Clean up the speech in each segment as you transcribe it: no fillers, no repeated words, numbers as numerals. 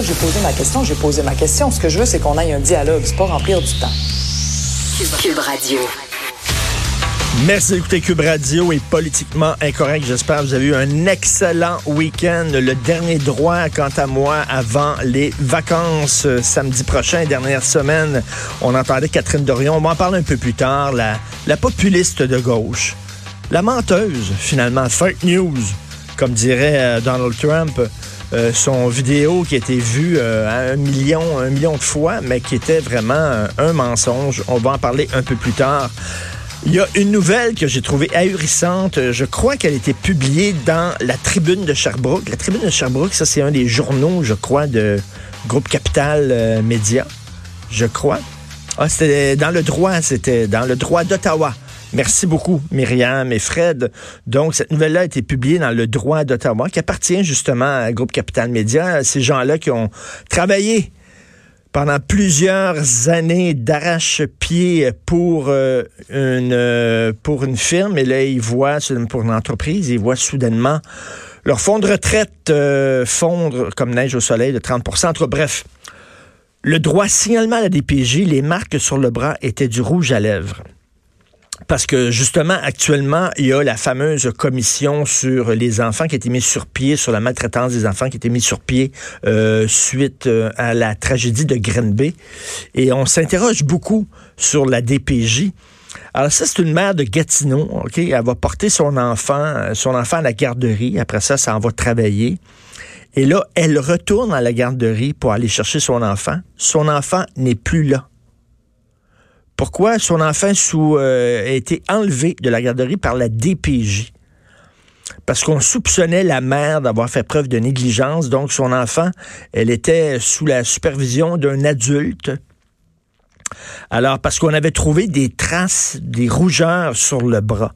J'ai posé ma question. Ce que je veux, c'est qu'on aille un dialogue. C'est pas remplir du temps. Cube Radio. Merci d'écouter Cube Radio et Politiquement Incorrect. J'espère que vous avez eu un excellent week-end. Le dernier droit, quant à moi, avant les vacances samedi prochain, dernière semaine. On entendait Catherine Dorion. On m'en parle un peu plus tard. La populiste de gauche. La menteuse, finalement. Fake news, comme dirait Donald Trump. Son vidéo qui a été vue un million de fois, mais qui était vraiment un mensonge. On va en parler un peu plus tard. Il y a une nouvelle que j'ai trouvée ahurissante. Je crois qu'elle a été publiée dans la Tribune de Sherbrooke. La Tribune de Sherbrooke, ça, c'est un des journaux, je crois, de Groupe Capital Média. Je crois. Ah, c'était dans Le Droit. C'était dans Le Droit d'Ottawa. Merci beaucoup, Myriam et Fred. Donc, cette nouvelle-là a été publiée dans Le Droit d'Ottawa, qui appartient justement à Groupe Capital Média. Ces gens-là qui ont travaillé pendant plusieurs années d'arrache-pied pour une firme. Et là, ils voient, pour une entreprise, ils voient soudainement leur fonds de retraite fondre comme neige au soleil de 30 %. Bref, Le Droit signalement à la DPJ, les marques sur le bras étaient du rouge à lèvres. Parce que, justement, actuellement, il y a la fameuse commission sur les enfants qui a été mise sur pied, sur la maltraitance des enfants qui a été mise sur pied suite à la tragédie de Green Bay. Et on s'interroge beaucoup sur la DPJ. Alors ça, c'est une mère de Gatineau, OK? Elle va porter son enfant à la garderie. Après ça, ça en va travailler. Et là, elle retourne à la garderie pour aller chercher son enfant. Son enfant n'est plus là. Pourquoi son enfant a été enlevé de la garderie par la DPJ? Parce qu'on soupçonnait la mère d'avoir fait preuve de négligence. Donc, son enfant, elle était sous la supervision d'un adulte. Alors, parce qu'on avait trouvé des traces, des rougeurs sur le bras.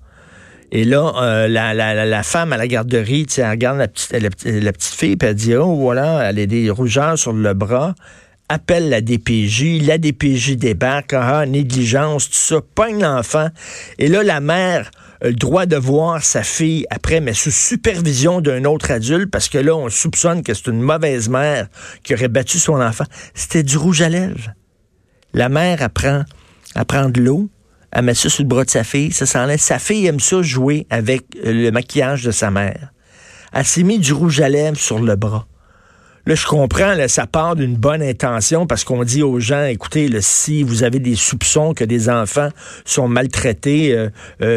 Et là, la femme à la garderie, elle regarde la petite fille et elle dit « Oh, voilà, elle a des rougeurs sur le bras. » Appelle la DPJ débarque, négligence, tout ça, pogne l'enfant. Et là, la mère a le droit de voir sa fille après, mais sous supervision d'un autre adulte, parce que là, on soupçonne que c'est une mauvaise mère qui aurait battu son enfant. C'était du rouge à lèvres. La mère apprend de l'eau, elle met ça sur le bras de sa fille, ça s'enlève. Sa fille aime ça jouer avec le maquillage de sa mère. Elle s'est mis du rouge à lèvres sur le bras. Là, je comprends, là, ça part d'une bonne intention parce qu'on dit aux gens, écoutez, là, si vous avez des soupçons que des enfants sont maltraités,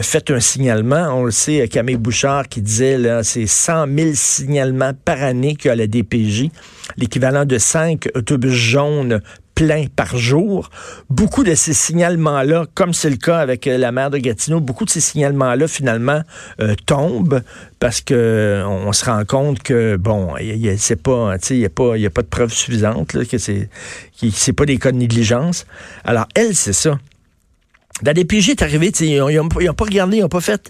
faites un signalement. On le sait, Camille Bouchard qui disait, là, c'est 100 000 signalements par année qu'il y a à la DPJ, l'équivalent de 5 autobus jaunes pleins par jour. Beaucoup de ces signalements-là, comme c'est le cas avec la mère de Gatineau, beaucoup de ces signalements-là, finalement, tombent parce que on se rend compte que, bon, il n'y a pas de preuves suffisantes, là, que c'est pas des cas de négligence. Alors, elle, c'est ça. La DPJ est arrivée, ils n'ont pas regardé, ils n'ont pas fait,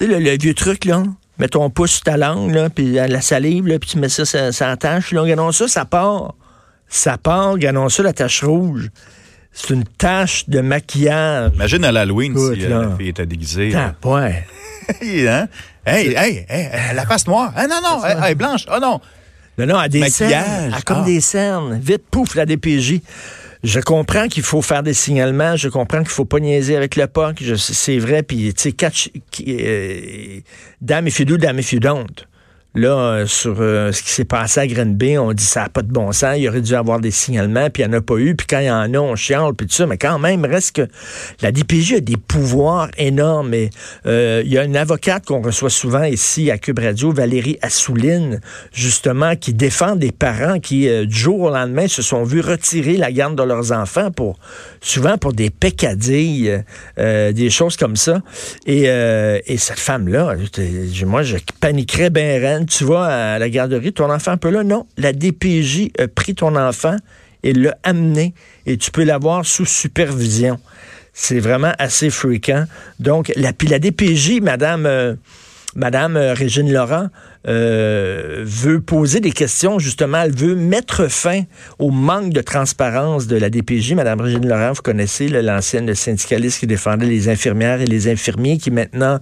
le vieux truc, là. Mets ton pouce sur ta langue, là, puis la salive, là, puis tu mets ça en tâche. Là, regardons ça, ça part. Ça part, regardons ça, la tache rouge. C'est une tache de maquillage. Imagine à l'Halloween si la fille était déguisée. Ah, ouais. Hein? Hey, la face noire. Ah, non, elle est blanche. Ah, non. Non, elle a des cernes. Comme des cernes. Vite, pouf, la DPJ. Je comprends qu'il faut faire des signalements. Je comprends qu'il faut pas niaiser avec le POC. C'est vrai. Puis, tu sais, catch. Dame et fidou, dame et fidonte. Là, sur ce qui s'est passé à Green Bay, on dit ça n'a pas de bon sens, il aurait dû avoir des signalements, puis il n'y en a pas eu, puis quand il y en a, on chiale, puis tout ça, mais quand même, reste que la DPJ a des pouvoirs énormes. Et il y a une avocate qu'on reçoit souvent ici à Cube Radio, Valérie Assouline, justement, qui défend des parents qui, du jour au lendemain, se sont vus retirer la garde de leurs enfants, souvent pour des peccadilles, des choses comme ça. Et cette femme-là, moi, je paniquerais bien raide. Anne, tu vas à la garderie, ton enfant peut là. Non, la DPJ a pris ton enfant et l'a amené et tu peux l'avoir sous supervision. C'est vraiment assez fréquent. Donc, la DPJ, Madame Régine Laurent veut poser des questions, justement. Elle veut mettre fin au manque de transparence de la DPJ. Madame Brigitte Laurent, vous connaissez l'ancienne syndicaliste qui défendait les infirmières et les infirmiers, qui maintenant,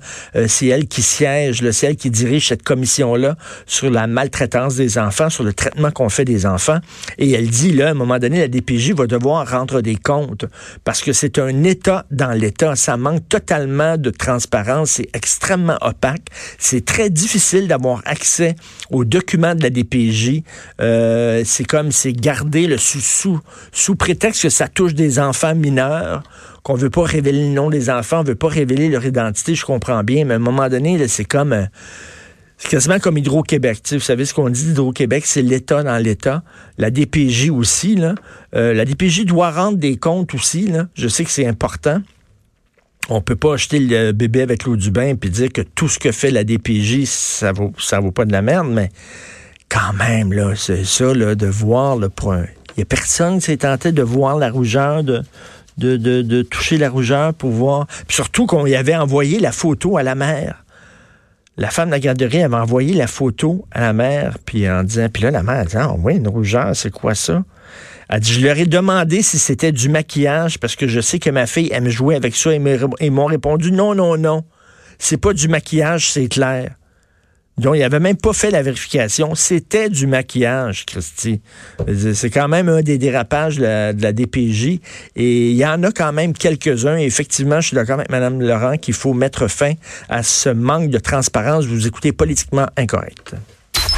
c'est elle qui siège, c'est elle qui dirige cette commission-là sur la maltraitance des enfants, sur le traitement qu'on fait des enfants. Et elle dit, là, à un moment donné, la DPJ va devoir rendre des comptes parce que c'est un État dans l'État. Ça manque totalement de transparence. C'est extrêmement opaque. C'est très difficile d'avoir accès aux documents de la DPJ. C'est garder le sous prétexte que ça touche des enfants mineurs, qu'on veut pas révéler le nom des enfants, on veut pas révéler leur identité, je comprends bien, mais à un moment donné, là, c'est quasiment comme Hydro-Québec. Vous savez ce qu'on dit d'Hydro-Québec, c'est l'État dans l'État. La DPJ aussi, là. La DPJ doit rendre des comptes aussi, là. Je sais que c'est important. On peut pas jeter le bébé avec l'eau du bain puis dire que tout ce que fait la DPJ, ça vaut pas de la merde, mais quand même, là, c'est ça, là, de voir le point. Il y a personne qui s'est tenté de voir la rougeur, de toucher la rougeur pour voir. Puis surtout qu'on y avait envoyé la photo à la mère. La femme de la garderie avait envoyé la photo à la mère, puis là, la mère dit, ah oui, une rougeur, c'est quoi ça? Elle dit, je leur ai demandé si c'était du maquillage parce que je sais que ma fille aime jouer avec ça. Ils m'ont répondu, non. C'est pas du maquillage, c'est clair. Donc, ils n'avaient même pas fait la vérification. C'était du maquillage, Christy. C'est quand même un des dérapages de la DPJ. Et il y en a quand même quelques-uns. Et effectivement, je suis d'accord avec Mme Laurent qu'il faut mettre fin à ce manque de transparence. Vous écoutez Politiquement Incorrect.